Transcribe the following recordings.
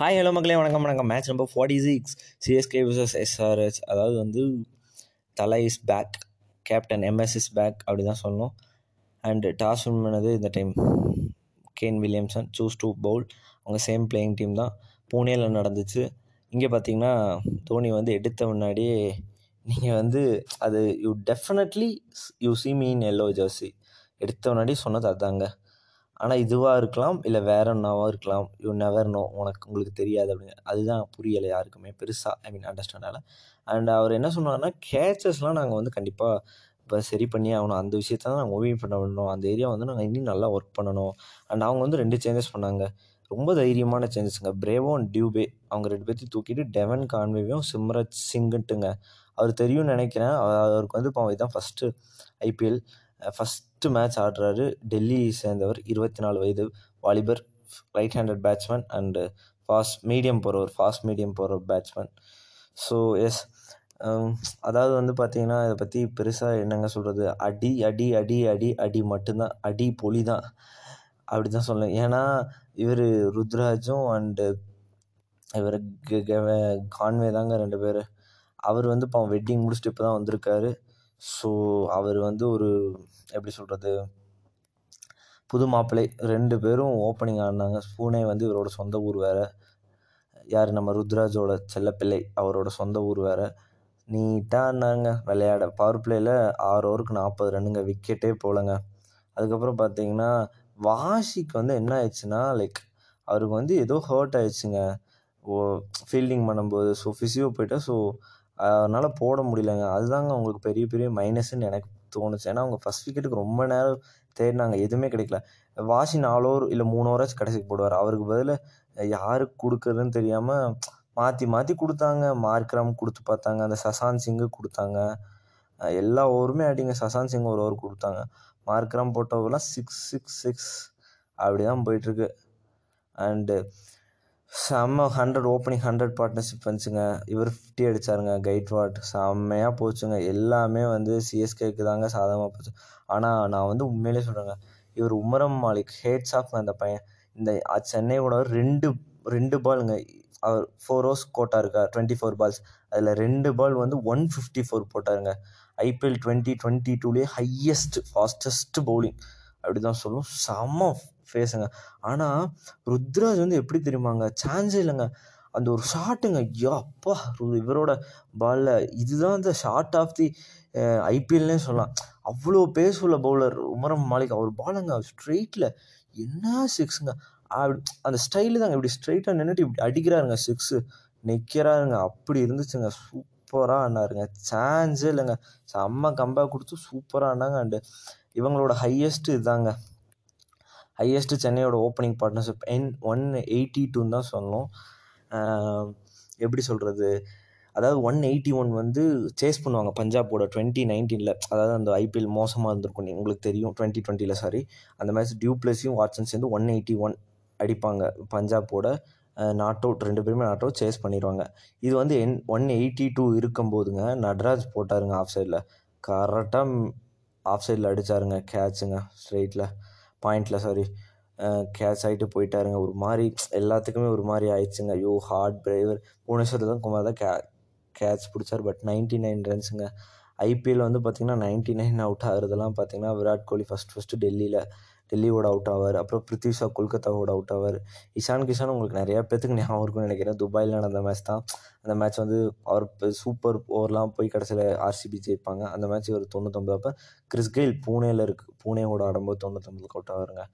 Hi hello மக்களே, வணக்கம் வணக்கம். Match number 46, CSK versus SRH. அதாவது வந்து தலை is back, captain MS is back அப்படி தான் சொல்லணும். அண்டு டாஸ் வின் பண்ணது இந்த time Kane Williamson. Choose to bowl. அவங்க சேம் பிளேயிங் டீம் தான். பூனேயில் நடந்துச்சு. இங்கே பார்த்தீங்கன்னா தோனி வந்து எடுத்த முன்னாடியே நீங்கள் வந்து அது you definitely you see mean yellow jersey எடுத்த முன்னாடி சொன்னது அதுதாங்க. ஆனால் இதுவாக இருக்கலாம், இல்லை வேறு ஒன்றாவும் இருக்கலாம். யூ நெவர் நோ, உங்களுக்கு தெரியாது அப்படிங்க. அதுதான் புரியலை யாருக்குமே பெருசாக, ஐ மீன் அண்டர்ஸ்டாண்ட் ஆகலை. அண்ட் அவர் என்ன சொன்னார்னா, கேச்சஸ்லாம் நாங்கள் வந்து கண்டிப்பாக இப்போ சரி பண்ணி ஆகணும். அந்த விஷயத்த தான் நாங்கள் ஓவியம் பண்ண விடணும். அந்த ஏரியா வந்து நாங்கள் இன்னும் நல்லா ஒர்க் பண்ணணும். அண்ட் அவங்க வந்து 2 சேஞ்சஸ் பண்ணாங்க, ரொம்ப தைரியமான சேஞ்சஸ்ங்க. பிரேவோ அண்ட் டியூபே அவங்க 2 பேர்த்தையும் தூக்கிட்டு டெவன் கான்வேவும் சிம்ரத் சிங்குட்டுங்க. அவர் தெரியும்னு நினைக்கிறேன். அவருக்கு வந்து இப்போ இதுதான் ஃபஸ்ட்டு ஐபிஎல் ஃபஸ்ட்டு மேட்ச் ஆடுறாரு. டெல்லி சேர்ந்தவர், 24 வயது வாலிபர், right handed batsman and fast medium போகிறவர் பேட்ஸ்மேன். ஸோ எஸ், அதாவது வந்து பார்த்திங்கன்னா இதை பற்றி பெருசாக என்னங்க சொல்கிறது, அடி அடி அடி அடி அடி மட்டும்தான், அடி பொலி தான் அப்படி தான் சொல்லணும். ஏன்னா இவர் ருத்ராஜும் அண்டு இவர் கான்வே தாங்க 2 பேர். அவர் வந்து இப்போ வெட்டிங் முடிச்சுட்டு இப்போ தான் வந்திருக்காரு. ஸோ அவர் வந்து ஒரு எப்படி சொல்கிறது, புது மாப்பிள்ளை. 2 பேரும் ஓப்பனிங் ஆடினாங்க. பூனே வந்து இவரோட சொந்த ஊர் வேறு, யார் நம்ம ருத்ராஜோட செல்லப்பிள்ளை, அவரோட சொந்த ஊர் வேறு. நீட்டாக இருந்தாங்க விளையாட. பவர் பிளேயில் 6 ஓவருக்கு 40 ரன்னுங்க, விக்கெட்டே போலங்க. அதுக்கப்புறம் பார்த்தீங்கன்னா வாஷிக்கு வந்து என்ன ஆயிடுச்சுன்னா, லைக் அவருக்கு வந்து ஏதோ ஹர்ட் ஆயிடுச்சுங்க ஃபீல்டிங் பண்ணும்போது. ஸோ ஃபிசியோ போயிட்டு, ஸோ அதனால் போட முடியலங்க. அதுதாங்க அவங்களுக்கு பெரிய மைனஸ்ன்னு எனக்கு தோணுச்சு. ஏன்னா அவங்க ஃபஸ்ட் விக்கெட்டுக்கு ரொம்ப நேரம் தேடினாங்க, எதுவுமே கிடைக்கல. வாஷி 4 ஓவர் இல்லை 3 ஓவராச்சு கடைசிக்கு போடுவார். அவருக்கு பதிலாக யாருக்கு கொடுக்குறதுன்னு தெரியாமல் மாற்றி கொடுத்தாங்க. மார்க்ராம் கொடுத்து பார்த்தாங்க, அந்த சசாந்த் சிங்கு கொடுத்தாங்க. எல்லா ஓவருமே ஆட்டிங்க. சசாந்த் சிங் ஒரு ஓவர் கொடுத்தாங்க. மார்க்ராம் போட்டவரெலாம் 6 அப்படி தான் போயிட்டுருக்கு. அண்டு செம்ம 100 ஓப்பனிங் 100 பார்ட்னர்ஷிப் வந்துச்சுங்க. இவர் 50 அடித்தாருங்க கைக்வாட். செம்மையாக போச்சுங்க. எல்லாமே வந்து சிஎஸ்கேக்கு தாங்க சாதகமாக போச்சு. ஆனால் நான் வந்து உண்மையிலே சொல்கிறேங்க, இவர் உமரம் மாலிக் ஹேட்ஸ் ஆஃப்ங்க. அந்த பையன் இந்த சென்னையோட 2 பாலுங்க, அவர் 4 ஓவர்ஸ் கோட்டா இருக்கா, 24 பால்ஸ், அதில் 2 பால் வந்து 154 போட்டாருங்க. ஐபிஎல் 2022லேயே ஹையஸ்ட் ஃபாஸ்டஸ்ட் பவுலிங் அப்படி தான் சொல்லும். செம்ம ஃபேஸுங்க. ஆனால் ருத்ராஜ் வந்து எப்படி தெரியுமாங்க, சான்ஸே இல்லைங்க. அந்த ஒரு ஷாட்டுங்க, ஐயோ அப்பா, இவரோட பாலில் இதுதான் இந்த ஷார்ட் ஆஃப் தி ஐபிஎல்னே சொல்லலாம். அவ்வளோ பேஸ் உள்ள பவுலர் உமரம் மாலிக். அவர் பாலுங்க ஸ்ட்ரெயிட்டில் என்ன சிக்ஸுங்க, அப்படி அந்த ஸ்டைலு தாங்க. இப்படி ஸ்ட்ரெயிட்டாக நின்றுட்டு இப்படி அடிக்கிறாருங்க, சிக்ஸு நிற்கிறாருங்க, அப்படி இருந்துச்சுங்க. சூப்பராக ஆனாருங்க, சான்ஸே இல்லைங்க. செம்ம கம்பேக் கொடுத்து சூப்பராக ஆனாங்க. அண்டு இவங்களோட ஹையஸ்ட்டு இதாங்க, ஹையஸ்ட்டு சென்னையோட ஓப்பனிங் பார்ட்னர்ஷிப் 182 தான் சொன்னோம். எப்படி சொல்கிறது, அதாவது 181 வந்து சேஸ் பண்ணுவாங்க பஞ்சாபோட 2019. அதாவது அந்த ஐபிஎல் மோசமாக இருந்திருக்கும், உங்களுக்கு தெரியும். 2020 அந்த மேட்ச் டியூப்ளஸையும் வாட்சன் சேர்ந்து 181 அடிப்பாங்க. பஞ்சாபோட நாட் அவுட், 2 பேருமே நாட் அவுட் சேஸ் பண்ணிடுவாங்க. இது வந்து 182 இருக்கும்போதுங்க நடராஜ் போட்டாருங்க ஆஃப் சைடில். கரெக்டாக ஆஃப் சைடில் அடித்தாருங்க கேட்சுங்க, ஸ்ட்ரெயிட்டில் பாயிண்டில் கேட்ச் ஆகிட்டு போயிட்டாருங்க. ஒரு மாதிரி எல்லாத்துக்குமே ஒரு மாதிரி ஆயிடுச்சுங்க. ஐயோ ஹார்ட் டிரைவர். புவனேஸ்வரில் தான் குமார் தான் கேட்ச் பிடிச்சார். பட் 99 ரன்ஸுங்க. ஐபிஎல் வந்து பார்த்திங்கன்னா 99 அவுட் ஆகுறதெல்லாம் பார்த்திங்கன்னா விராட் கோலி ஃபஸ்ட்டு டெல்லியோட அவுட் ஆவார். அப்புறம் பிரித்விஷா கொல்கத்தாவோட அவுட் ஆவார். இஷான் கிஷான் உங்களுக்கு நிறையா பேர்த்துக்கு ஞாபகம் இருக்குன்னு நினைக்கிறேன். துபாயில் நடந்த மேட்ச் தான். அந்த மேட்ச் வந்து அவர் சூப்பர் ஓவர்லாம் போய் கடைசியில் ஆர்சிபி ஜெயிப்பாங்க. அந்த மேட்ச் ஒரு 99 அப்போ கிறிஸ் கெயில் பூனேயில் இருக்குது, பூனேவோட ஆடும்போது 99 அவுட் ஆவாருங்க.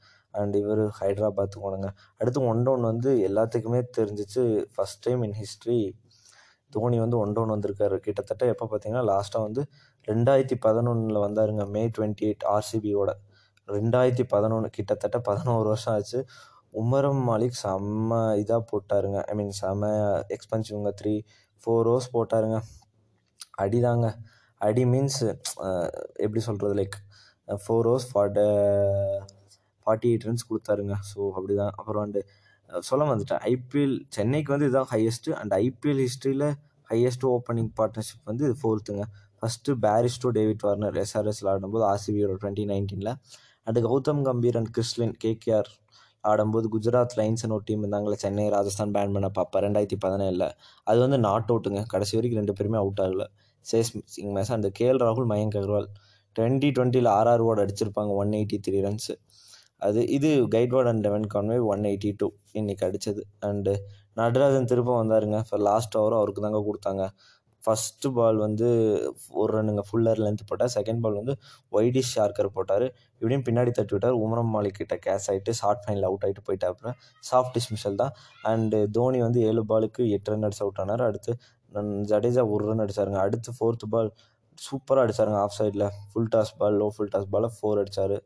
அண்ட் இவர் ஹைதராபாத்துக்கு ஓடுங்க. அடுத்து 1 டவுன் வந்து எல்லாத்துக்குமே தெரிஞ்சிச்சு. First time in history Dhoni வந்து 1 டவுன் வந்திருக்காரு. கிட்டத்தட்ட எப்போ பார்த்தீங்கன்னா லாஸ்ட்டாக வந்து 2011 வந்தாருங்க, May 28 ஆர்சிபியோட. 2011 கிட்டத்தட்ட 11 வருஷம் ஆச்சு. உமரம் மாலிக் செம்ம இதாக போட்டாருங்க, ஐ மீன் செம்ம எக்ஸ்பென்சிவ்ங்க. 3-4 ஓவர்ஸ் போட்டாருங்க. அடிதாங்க, அடி மீன்ஸ் எப்படி சொல்கிறது, லைக் 4 ஓவர்ஸ் 48 ரன்ஸ் கொடுத்தாருங்க. ஸோ அப்படி தான். அப்புறம் வந்து சொல்ல வந்துட்டேன், ஐபிஎல் சென்னைக்கு வந்து இதுதான் ஹையஸ்ட்டு. அண்ட் ஐபிஎல் ஹிஸ்ட்ரியில் ஹையஸ்ட் ஓப்பனிங் பார்ட்னர்ஷிப் வந்து இது 4th. First Bairstow David Warner எஸ்ஆர்எஸ்ல ஆடும்போது ஆர்சிபியோட 2019. அண்டு கௌதம் கம்பீர் அண்ட் கிறிஸ்டின் கேஆர் ஆடும்போது குஜராத் லைன்ஸ்னு ஒரு டீம் இருந்தாங்களே, சென்னை ராஜஸ்தான் பேன் பண்ண பார்ப்பா 2017. அது வந்து நாட் அவுட்டுங்க, கடைசி வரைக்கும் ரெண்டு பேருமே அவுட் ஆகலை. சேஷம் சிங் மேட்ச் அந்த கேஎல் ராகுல் மயங்க் அகர்வால் 2020 ஆர்ஆர் ஓட அடிச்சிருப்பாங்க 183 ரன்ஸு. அது இது கைக்வாட் அண்ட் டெவன் கான்வே 182 இன்றைக்கி அடித்தது. அண்டு நடராஜன் திருப்பம் வந்தாருங்க, இப்போ லாஸ்ட் ஓவரும் அவருக்கு தாங்க கொடுத்தாங்க. ஃபஸ்ட்டு பால் வந்து 1 ரன்னுங்க ஃபுல்லர் லென்த் போட்டார். செகண்ட் பால் வந்து ஒய்டி ஷார்க்கர் போட்டார், இப்படியும் பின்னாடி தட்டி விட்டார். உமரம் மாலிக் கிட்ட கேஷ் ஆகிட்டு ஷார்ட் ஃபைனில் அவுட் ஆகிட்டு போயிட்டா. அப்புறம் சாஃப்ட் டிஸ்மிஷல் தான். அண்டு தோனி வந்து 7 பாலுக்கு 8 ரன் அடிச்சு அவுட் ஆனார். அடுத்து ஜடேஜா 1 ரன் அடித்தாருங்க. அடுத்து ஃபோர்த்து பால் சூப்பராக அடித்தாருங்க, ஆஃப் சைடில் full toss ball, low full toss பாலில் 4 அடித்தார்.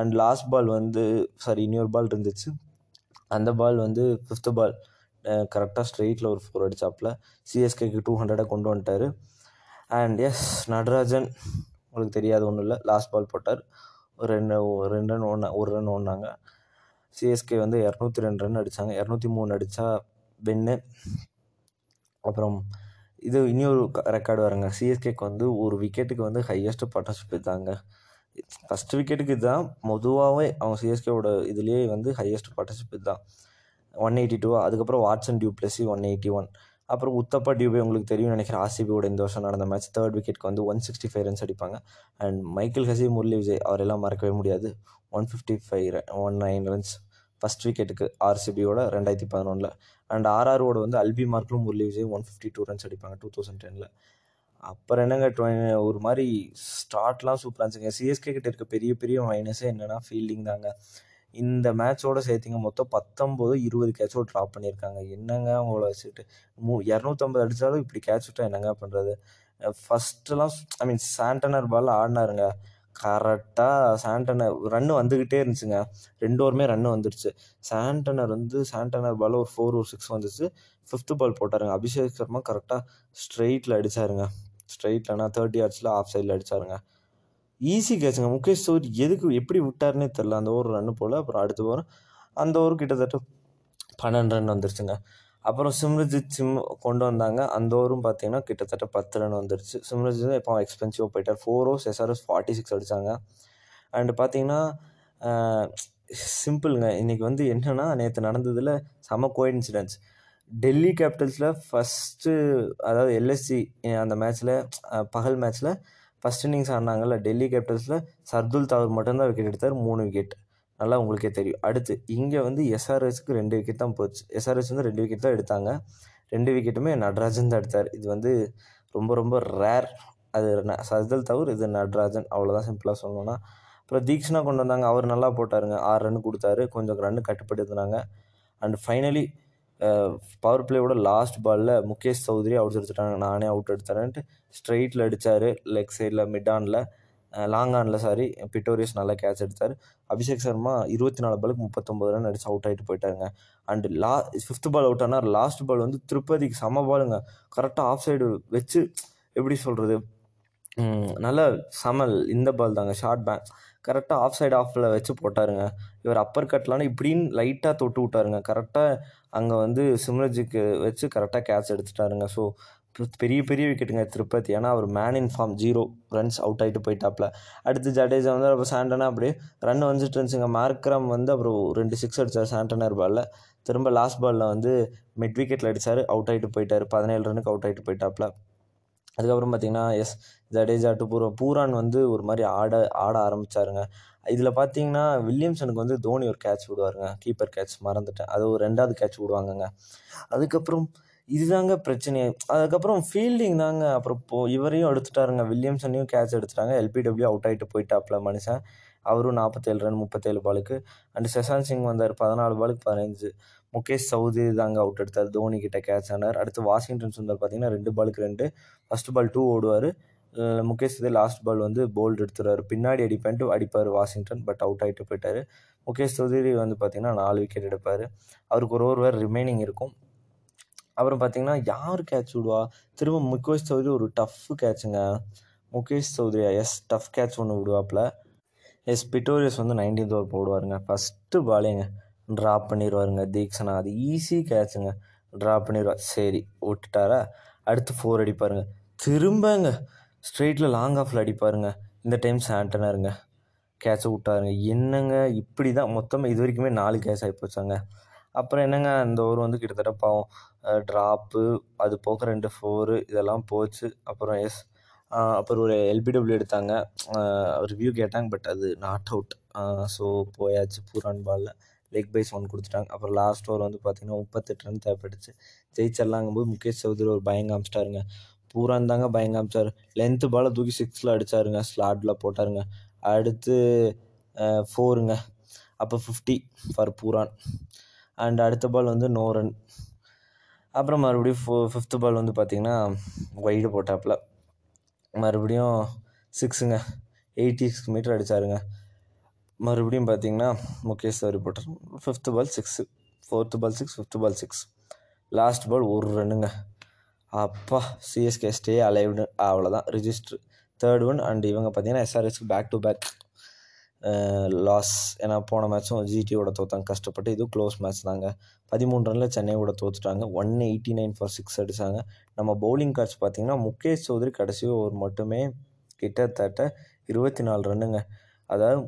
அண்ட் லாஸ்ட் பால் வந்து இன்னொரு பால் இருந்துச்சு, அந்த பால் வந்து 5th பால் கரெக்டாக ஸ்ட்ரெயிட்டில் ஒரு 4 அடித்தாப்பில் சிஎஸ்கேக்கு 200 கொண்டு வந்துட்டார். அண்ட் எஸ் நடராஜன் உங்களுக்கு தெரியாது ஒன்றும் இல்லை, லாஸ்ட் பால் போட்டார், ஒரு 2 ரன் ஒரு ரன் ஓடினாங்க. சிஎஸ்கே வந்து 202 ரன் அடித்தாங்க, 203 அடித்தா வென்னு. அப்புறம் இது இன்னொரு ரெக்கார்டு வருங்க, சிஎஸ்கேக்கு வந்து ஒரு விக்கெட்டுக்கு வந்து ஹையஸ்ட்டு பார்ட்னர்ஷிப் எடுத்தாங்க. ஃபஸ்ட்டு விக்கெட்டுக்கு இதுதான் பொதுவாகவே அவங்க சிஎஸ்கேவோட இதுலேயே வந்து ஹையஸ்ட் பார்ட்னர்ஷிப் இதுதான் 182. அதுக்கப்புறம் வாட்சன் டியூப்ளசி 181. அப்புறம் உத்தப்பா டியூபே உங்களுக்கு தெரியும்னு நினைக்கிறேன், ஆர்சிபியோட இந்த வருஷம் நடந்த மேட்ச் 3rd விக்கெட்டுக்கு வந்து 165 ரன்ஸ் அடிப்பாங்க. And Michael Hussey Murali Vijay அவரெல்லாம் மறக்கவே முடியாது, 159 ரன்ஸ் 1st விக்கெட்டுக்கு ஆர்சிபியோட 2011. அண்ட் ஆர்ஆர்ஓட வந்து அல்பி மார்க்லும் முரளி விஜய் 152 ரன்ஸ் அடிப்பாங்க 2010. அப்புறம் என்னங்க ஒரு மாதிரி ஸ்டார்ட்லாம் சூப்பராக இருந்துச்சுங்க. சிஎஸ்கே கிட்ட இருக்க பெரிய பெரிய மைனஸே என்னென்னா ஃபீல்டிங் தாங்க. இந்த மேட்சோட சேர்த்திங்க மொத்தம் 19-20 கேட்சோடு ட்ராப் பண்ணியிருக்காங்க. என்னங்க அவங்கள வச்சுட்டு 250 அடித்தாலும் இப்படி கேட்ச் விட்டால் என்னங்க பண்ணுறது? ஃபஸ்ட்டுலாம் சாண்டனர் பால் ஆடினாருங்க, கரெக்டாக சாண்டனர் ரன்னு வந்துக்கிட்டே இருந்துச்சுங்க, 2 ஓவருமே ரன்னு வந்துடுச்சு. சாண்டனர் பால் ஒரு 4 or 6 வந்துச்சு. 5th பால் போட்டாருங்க, அபிஷேக் சர்மா கரெக்டாக ஸ்ட்ரெயிட்டில் அடித்தாருங்க. ஸ்ட்ரெயிட்லனா 30 yards ஆஃப் சைடில் அடித்தாருங்க, ஈஸி கேட்சுங்க. முகேஷ் சௌத்ரி எதுக்கு எப்படி விட்டாருன்னே தெரில, அந்த ஓவர் ரன்னு போல். அப்புறம் அடுத்த ஓவர் அந்த ஓவர் கிட்டத்தட்ட 12 ரன் வந்துருச்சுங்க. அப்புறம் சிம்ரஜித் சிம் கொண்டு வந்தாங்க, அந்த ஓவரும் பார்த்தீங்கன்னா கிட்டத்தட்ட 10 ரன் வந்துருச்சு. சிம்ரஜித் இப்போ எக்ஸ்பென்சிவாக போயிட்டார், 4 ஓவர்ஸ் எஸ்ஆர்எஸ் 46 அடித்தாங்க. அண்டு பார்த்தீங்கன்னா சிம்பிளுங்க, இன்றைக்கி வந்து என்னென்னா நேற்று நடந்ததில் செம கோயின்சிடென்ஸ். டெல்லி கேபிட்டல்ஸில் ஃபஸ்ட்டு, அதாவது எல்எஸ்சி அந்த மேட்ச்சில் பகல் மேட்ச்சில் ஃபஸ்ட் இன்னிங்ஸ் ஆனாங்கல்ல, டெல்லி கேபிட்டல்ஸில் சர்துல் தாவூர் மட்டும்தான் விக்கெட் எடுத்தார், 3 விக்கெட், நல்லா உங்களுக்கே தெரியும். அடுத்து இங்கே வந்து எஸ்ஆர்ஹெச்க்கு 2 விக்கெட் தான் போச்சு. எஸ்ஆர்ஹெச் வந்து 2 விக்கெட் தான் எடுத்தாங்க, 2 விக்கெட்டுமே நடராஜன் தான் எடுத்தார். இது வந்து ரொம்ப ரொம்ப ரேர். அது சர்துல் தவிர இது நடராஜன், அவ்வளோதான் சிம்பிளாக சொல்லணும்னா. அப்புறம் தீக்ஷனா கொண்டு வந்தாங்க, அவர் நல்லா போட்டாருங்க, 6 ரன் கொடுத்தாரு, கொஞ்சம் ரன்னு கட்டுப்படுத்தினாங்க. அண்ட் ஃபைனலி பவர் பிளேயோட லாஸ்ட் பாலில் முகேஷ் சௌத்ரி அவுட் எடுத்துட்டாங்க, நானே அவுட் எடுத்துறேன்ட்டு ஸ்ட்ரெயிட்டில் அடித்தார், லெக் சைடில் மிட்டானில் லாங்கானில் பிட்டோரியஸ் நல்லா கேட்ச் எடுத்தார். அபிஷேக் சர்மா 24 பாலுக்கு 39 ரன் அடிச்சு அவுட் ஆகிட்டு போயிட்டாருங்க. அண்டு 5th பால் அவுட் ஆனால் லாஸ்ட் பால் வந்து திருப்பதிக்கு செம பாலுங்க, கரெக்டாக ஆஃப் சைடு வச்சு, எப்படி சொல்கிறது, நல்லா சமல் இந்த பால் தாங்க, ஷார்ட் பேங்க் கரெக்டாக ஆஃப் சைடு ஆஃபில் வச்சு போட்டாருங்க. இவர் அப்பர் கட்லான்னு இப்படின்னு லைட்டாக தொட்டு விட்டாருங்க, கரெக்டாக அங்கே வந்து சிம்ரஜிக்கு வச்சு கரெக்டாக கேட்ச் எடுத்துட்டாருங்க. ஸோ பெரிய பெரிய விக்கெட்டுங்க திருப்பதி, ஏன்னா அவர் man in form, 0 runs out ஆகிட்டு போயிட்டாப்ல. அடுத்து ஜடேஜா வந்து அப்புறம் சாண்டனா அப்படியே ரன் வந்துட்டு இருந்துச்சுங்க. மார்க்ரம் வந்து அப்புறம் 2 சிக்ஸ் அடித்தார் சாண்டனர் பாலில். திரும்ப லாஸ்ட் பாலில் வந்து மிட் விக்கெட்டில் அடித்தார், அவுட் ஆகிட்டு போயிட்டார், 17 ரன்னுக்கு அவுட் ஆகிட்டு போயிட்டாப்ல. அதுக்கப்புறம் பார்த்தீங்கன்னா ஜடேஜாட்டு பூரான் வந்து ஒரு மாதிரி ஆட ஆரம்பித்தாருங்க. இதில் பார்த்தீங்கன்னா வில்லியம்சனுக்கு வந்து தோனி ஒரு கேட்ச் விடுவாருங்க, கீப்பர் கேட்ச் மறந்துட்டேன், அது ஒரு 2வது கேட்ச் விடுவாங்கங்க. அதுக்கப்புறம் இதுதாங்க பிரச்சனை. அதுக்கப்புறம் ஃபீல்டிங் தாங்க, அப்புறம் இவரையும் எடுத்துட்டாருங்க, வில்லியம்சனையும் கேட்ச் எடுத்துட்டாங்க, எல்பிடபிள்யூ அவுட் ஆகிட்டு போயிட்டாப்ல மனுஷன், அவரும் 47 ரன் 37 பாலுக்கு. அண்டு சஷாங்க் சிங் வந்தார், 14 பாலுக்கு 15. முகேஷ் சௌத்ரி தாங்க அவுட் எடுத்தார், தோனி கிட்ட கேட்ச் ஆனார். அடுத்து வாஷிங்டன் சுந்தர் பார்த்தீங்கன்னா 2 பாலுக்கு 2, 1st பால் 2 ஓடுவார், முகேஷ் இது லாஸ்ட் பால் வந்து போல்டு எடுத்துடுறாரு, பின்னாடி அடிப்பேன்ட்டு அடிப்பார் வாஷிங்டன், பட் அவுட் ஆகிட்டு போயிட்டார். முகேஷ் சௌத்ரி வந்து பார்த்தீங்கன்னா 4 விக்கெட் எடுப்பார், அவருக்கு ஒரு ஓவர் ரிமைனிங் இருக்கும். அப்புறம் பார்த்தீங்கன்னா யார் கேட்ச் விடுவா? திரும்ப முகேஷ் சௌத்ரி ஒரு டஃப் கேட்சுங்க, முகேஷ் சௌத்ரி டஃப் கேட்ச் ஒன்று விடுவாப்பில். பிட்டோரியஸ் வந்து 19th ஓவர் போடுவாருங்க, 1st பாலேங்க ட்ராப் பண்ணிடுவாருங்க தீக்ஷனா, அது ஈஸி கேட்சுங்க, ட்ராப் பண்ணிடுவார், சரி விட்டுட்டாரா. அடுத்து 4 அடிப்பாருங்க, திரும்பங்க ஸ்ட்ரெயிட்டில் லாங் ஆஃபில் அடிப்பாருங்க, இந்த டைம் சாண்டனருங்க கேட்சை விட்டாருங்க. என்னங்க இப்படி தான் மொத்தமாக இது வரைக்குமே 4 கேட்ச் ஆகி போச்சாங்க. அப்புறம் என்னங்க அந்த ஓவர் வந்து கிட்டத்தட்ட பாவம் ட்ராப்பு, அது போக 2 4 இதெல்லாம் போச்சு. அப்புறம் அப்புறம் ஒரு எல்பிடபிள்யூ எடுத்தாங்க, ரிவ்யூ கேட்டாங்க, பட் அது நாட் அவுட். ஸோ போயாச்சு பூரான் பாலில் லெக் பைஸ் 1 கொடுத்துட்டாங்க. அப்புறம் லாஸ்ட் ஓவர் வந்து பார்த்திங்கன்னா 38 ரன் தேவைப்பட்டுச்சு, ஜெயிச்சிடலாங்கும்போது முகேஷ் சௌத்ரி ஒரு பயங்க ஆமிச்சிட்டாருங்க. பூரான் தாங்க பயங்க ஆமிச்சார். லென்த்து பாலை தூக்கி 6ல் அடித்தாருங்க, ஸ்லாட்டில் போட்டாருங்க. அடுத்து 4ங்க, அப்போ 50 ஃபார் பூரான். அண்ட் அடுத்த பால் வந்து நோ ரன். அப்புறம் மறுபடியும் 5th பால் வந்து பார்த்திங்கன்னா வைடு போட்டாப்பில் மறுபடியும் 6ங்க, 86 மீட்டர் அடித்தாருங்க. மறுபடியும் பார்த்திங்கன்னா முகேஷ் சௌத்ரி போட்டார். 5th பால் 6, 4th பால் 6, 5th பால் 6, லாஸ்ட் பால் 1 ரன்னுங்க. அப்பா சிஎஸ்கே ஸ்டே அலைவ்டு, அவ்வளோதான் ரிஜிஸ்டர் 3rd 1. அண்ட் இவங்க பார்த்திங்கன்னா எஸ்ஆர்ஹெச்க்கு பேக் டு பேக் லாஸ். ஏன்னா போன மேட்சும் ஜிடியோட தோற்றாங்க கஷ்டப்பட்டு, இதுவும் க்ளோஸ் மேட்ச் தாங்க. 13 ரனில் சென்னையோட தோற்றுட்டாங்க. 189 ஃபார் 6 அடித்தாங்க. நம்ம பவுலிங் கார்ட்ஸ் பார்த்திங்கன்னா முகேஷ் சௌத்ரி கடைசி ஓவர் மட்டுமே கிட்டத்தட்ட 24 ரன்னுங்க. அதாவது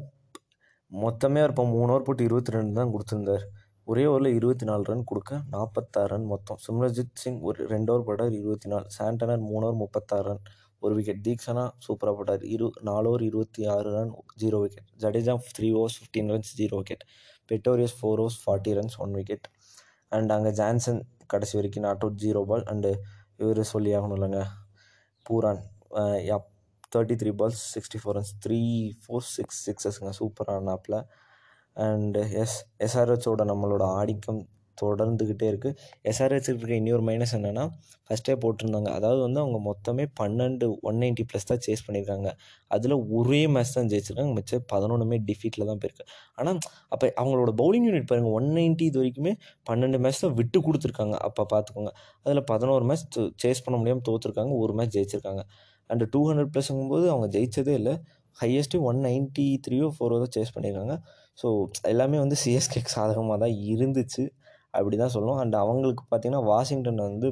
மொத்தமே இப்போ 3 ஓவர் போட்டு 22 தான் கொடுத்துருந்தார். ஒரே ஓவரில் 24 ரன் கொடுக்க 46 ரன் மொத்தம். சிம்ரஜித் சிங் ஒரு 2 ஓவர் போட்டார் 24, Santner 3 over 36 run 1 wicket, Theekshana சூப்பராக போட்டார் 4 over 26 run 0 wicket, Jadeja 3 overs 15 runs 0 wicket, Pretorius 4 overs 40 runs 1 wicket. And அங்கே ஜான்சன் கடைசி வரைக்கும் நாட் அவுட் 0 பால். அண்டு இவர் சொல்லி ஆகணும் இல்லைங்க, பூரான் 33 பால்ஸ் 64 ரன்ஸ் 3 4 6 6ஸுங்க, சூப்பரான ஆப்பில். அண்டு எஸ்ஆர்ஹெச்சோட நம்மளோட ஆதிக்கம் தொடர்ந்துக்கிட்டே இருக்குது. எஸ்ஆர்ஹெச்சுக்கு இருக்க இன்னொரு மைனஸ் என்னென்னா, ஃபஸ்ட்டே போட்டிருந்தாங்க, அதாவது வந்து அவங்க மொத்தமே 12 190 ப்ளஸ் தான் சேஸ் பண்ணியிருக்காங்க. அதில் ஒரே மேட்ச் தான் ஜெயிச்சிருக்காங்க, மிச்சம் 11மே டிஃபீட்டில் தான் போயிருக்கு. ஆனால் அப்போ அவங்களோட பவுலிங் யூனிட் பாருங்கள், 190 இது வரைக்குமே 12 மேட்ச் தான் விட்டு கொடுத்துருக்காங்க. அப்போ பார்த்துக்கோங்க, அதில் 11 மேட்ச் சேஸ் பண்ண முடியாமல் தோற்றுருக்காங்க, ஒரு மேட்ச் ஜெயிச்சிருக்காங்க. அண்டு 200 ப்ளஸ்ங்கும்போது அவங்க ஜெயிச்சதே இல்லை, ஹையஸ்ட்டு 193 or 194 தான் சேஸ் பண்ணியிருக்காங்க. ஸோ எல்லாமே வந்து சிஎஸ்கேக்கு சாதகமாக தான் இருந்துச்சு, அப்படி தான் சொல்லணும். அண்ட் அவங்களுக்கு பார்த்திங்கன்னா வாஷிங்டன் வந்து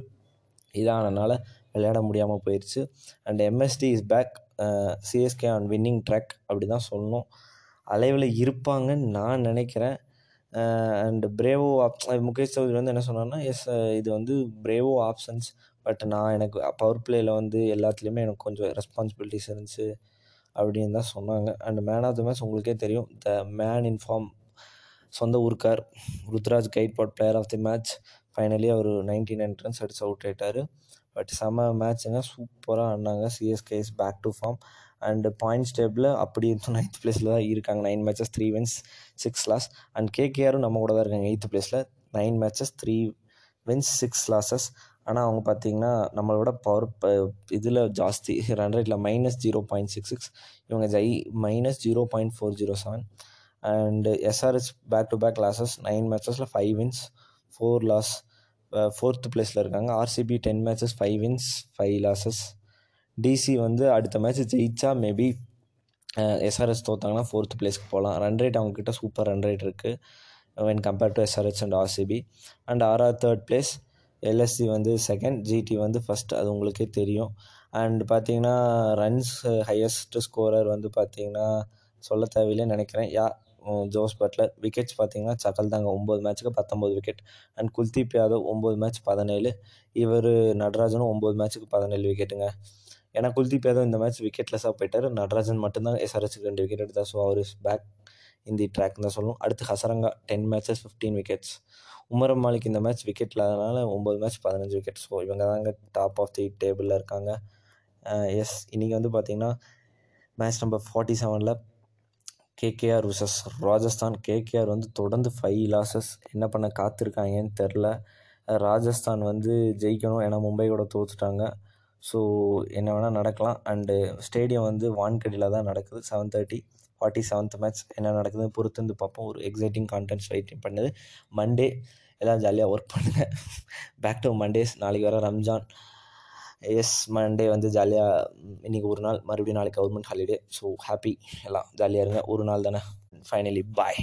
இதானதுனால விளையாட முடியாமல் போயிடுச்சு. And MSD is back, CSK on winning track, அப்படி தான் சொல்லணும். அலைவில் இருப்பாங்கன்னு நான் நினைக்கிறேன். அண்ட் பிரேவோ முகேஷ் சௌத்ரி வந்து என்ன சொன்னார்னா, இது வந்து பிரேவோ ஆப்ஷன்ஸ், பட் நான் எனக்கு பவர் பிளேயில் வந்து எல்லாத்துலேயுமே எனக்கு கொஞ்சம் ரெஸ்பான்சிபிலிட்டிஸ் இருந்துச்சு அப்படின்னு தான் சொன்னாங்க. And man of the match உங்களுக்கே தெரியும், த மேன் இன் ஃபார்ம் சொந்த ஊருக்கார் Ruturaj Gaikwad player of the match. Finally அவர் 99 ரன்ஸ் அடிச்சு அவுட் ஆகிட்டார். பட் செம மேட்சுங்க, சூப்பராக ஆனாங்க. CSK is back to form. And points டேபிளில் அப்படி இருந்தும் 9th பிளேஸில் தான் இருக்காங்க. 9 மேட்சஸ் 3 வின்ஸ் 6 லாஸ். அண்ட் கேகேஆரும் நம்ம கூட தான் இருக்காங்க 8th பிளேஸில், 9 மேட்சஸ் 3 வின்ஸ் 6 லாஸஸ். ஆனால் அவங்க பார்த்திங்கன்னா நம்மளோட இதில் ஜாஸ்தி, ரன் ரேட்டில் -0.66, இவங்க -0.407. And SRH back to back losses, 9 மேட்சஸில் 5 வின்ஸ் 4 லாஸ், 4th பிளேஸில் இருக்காங்க. RCB 10 matches 5 wins 5 losses. DC வந்து அடுத்த மேட்ச் ஜெயிச்சா மேபி எஸ்ஆர்ஹெச் தோற்றாங்கன்னா 4th பிளேஸ்க்கு போகலாம். ரன் ரேட் அவங்கக்கிட்ட சூப்பர் ரன் ரேட் இருக்குது when compared to SRH and RCB. And RR 3rd place, LSG வந்து 2nd, ஜிடி வந்து 1st, அது உங்களுக்கே தெரியும். அண்ட் பார்த்திங்கன்னா ரன்ஸ் ஹையஸ்ட் ஸ்கோரர் வந்து பார்த்திங்கன்னா சொல்ல தேவையில்லை நினைக்கிறேன், ஜோஸ் பட்லர். விக்கெட்ஸ் பார்த்திங்கன்னா சகல் தாங்க, 9 மேட்ச்சுக்கு 19 wicket. And Kuldeep Yadav 9 match 17, இவர் நடராஜனும் 9 மேட்ச்சுக்கு 17 விக்கெட்டுங்க. ஏன்னா குல்தீப் யாதவ் இந்த மேட்ச் விக்கெட்லெஸ்ஸாக போயிட்டார், நடராஜன் மட்டும்தான் எஸ்ஆர்ஹெச்சுக்கு 2 விக்கெட் எடுத்தார். ஸோ அவர் இஸ் பேக் இந்த ட்ராக் தான் சொல்லணும். அடுத்து ஹசரங்கா 10 மேட்சஸ் 15 விக்கெட்ஸ். உமரன் மாலிக் இந்த மேட்ச் விக்கெட் இல்லாதனால 9 மேட்ச் 15 விக்கெட். ஸோ இவங்க தாங்க டாப் ஆஃப் தி டேபிளில் இருக்காங்க. இன்றைக்கி வந்து பார்த்திங்கன்னா மேட்ச் நம்பர் 47ல் கேகேஆர் விசஸ் ராஜஸ்தான். கேகேஆர் வந்து தொடர்ந்து 5 லாஸஸ், என்ன பண்ண காத்திருக்காங்கன்னு தெரில. ராஜஸ்தான் வந்து ஜெயிக்கணும், ஏன்னா மும்பையோட தோற்றுட்டாங்க. ஸோ என்ன வேணால் நடக்கலாம். அண்டு ஸ்டேடியம் வந்து வான்கடியில் தான் நடக்குது. 7:30 47th மேட்ச், என்ன நடக்குதுன்னு பொறுத்து வந்து பார்ப்போம். ஒரு எக்ஸைட்டிங் கான்டென்ட்ஸ் வெயிட்டிங் பண்ணுது. மண்டே எல்லாம் ஜாலியாக ஒர்க் பண்ணுங்கள், பேக் டு மண்டேஸ். நாளைக்கு வர ரம்ஜான், மண்டே வந்து ஜாலியாக இன்றைக்கி ஒரு நாள், மறுபடியும் நாளைக்கு கவர்மெண்ட் ஹாலிடே. ஸோ ஹாப்பி, எல்லாம் ஜாலியாக இருங்க, ஒரு நாள் தானே. ஃபைனலி பாய்.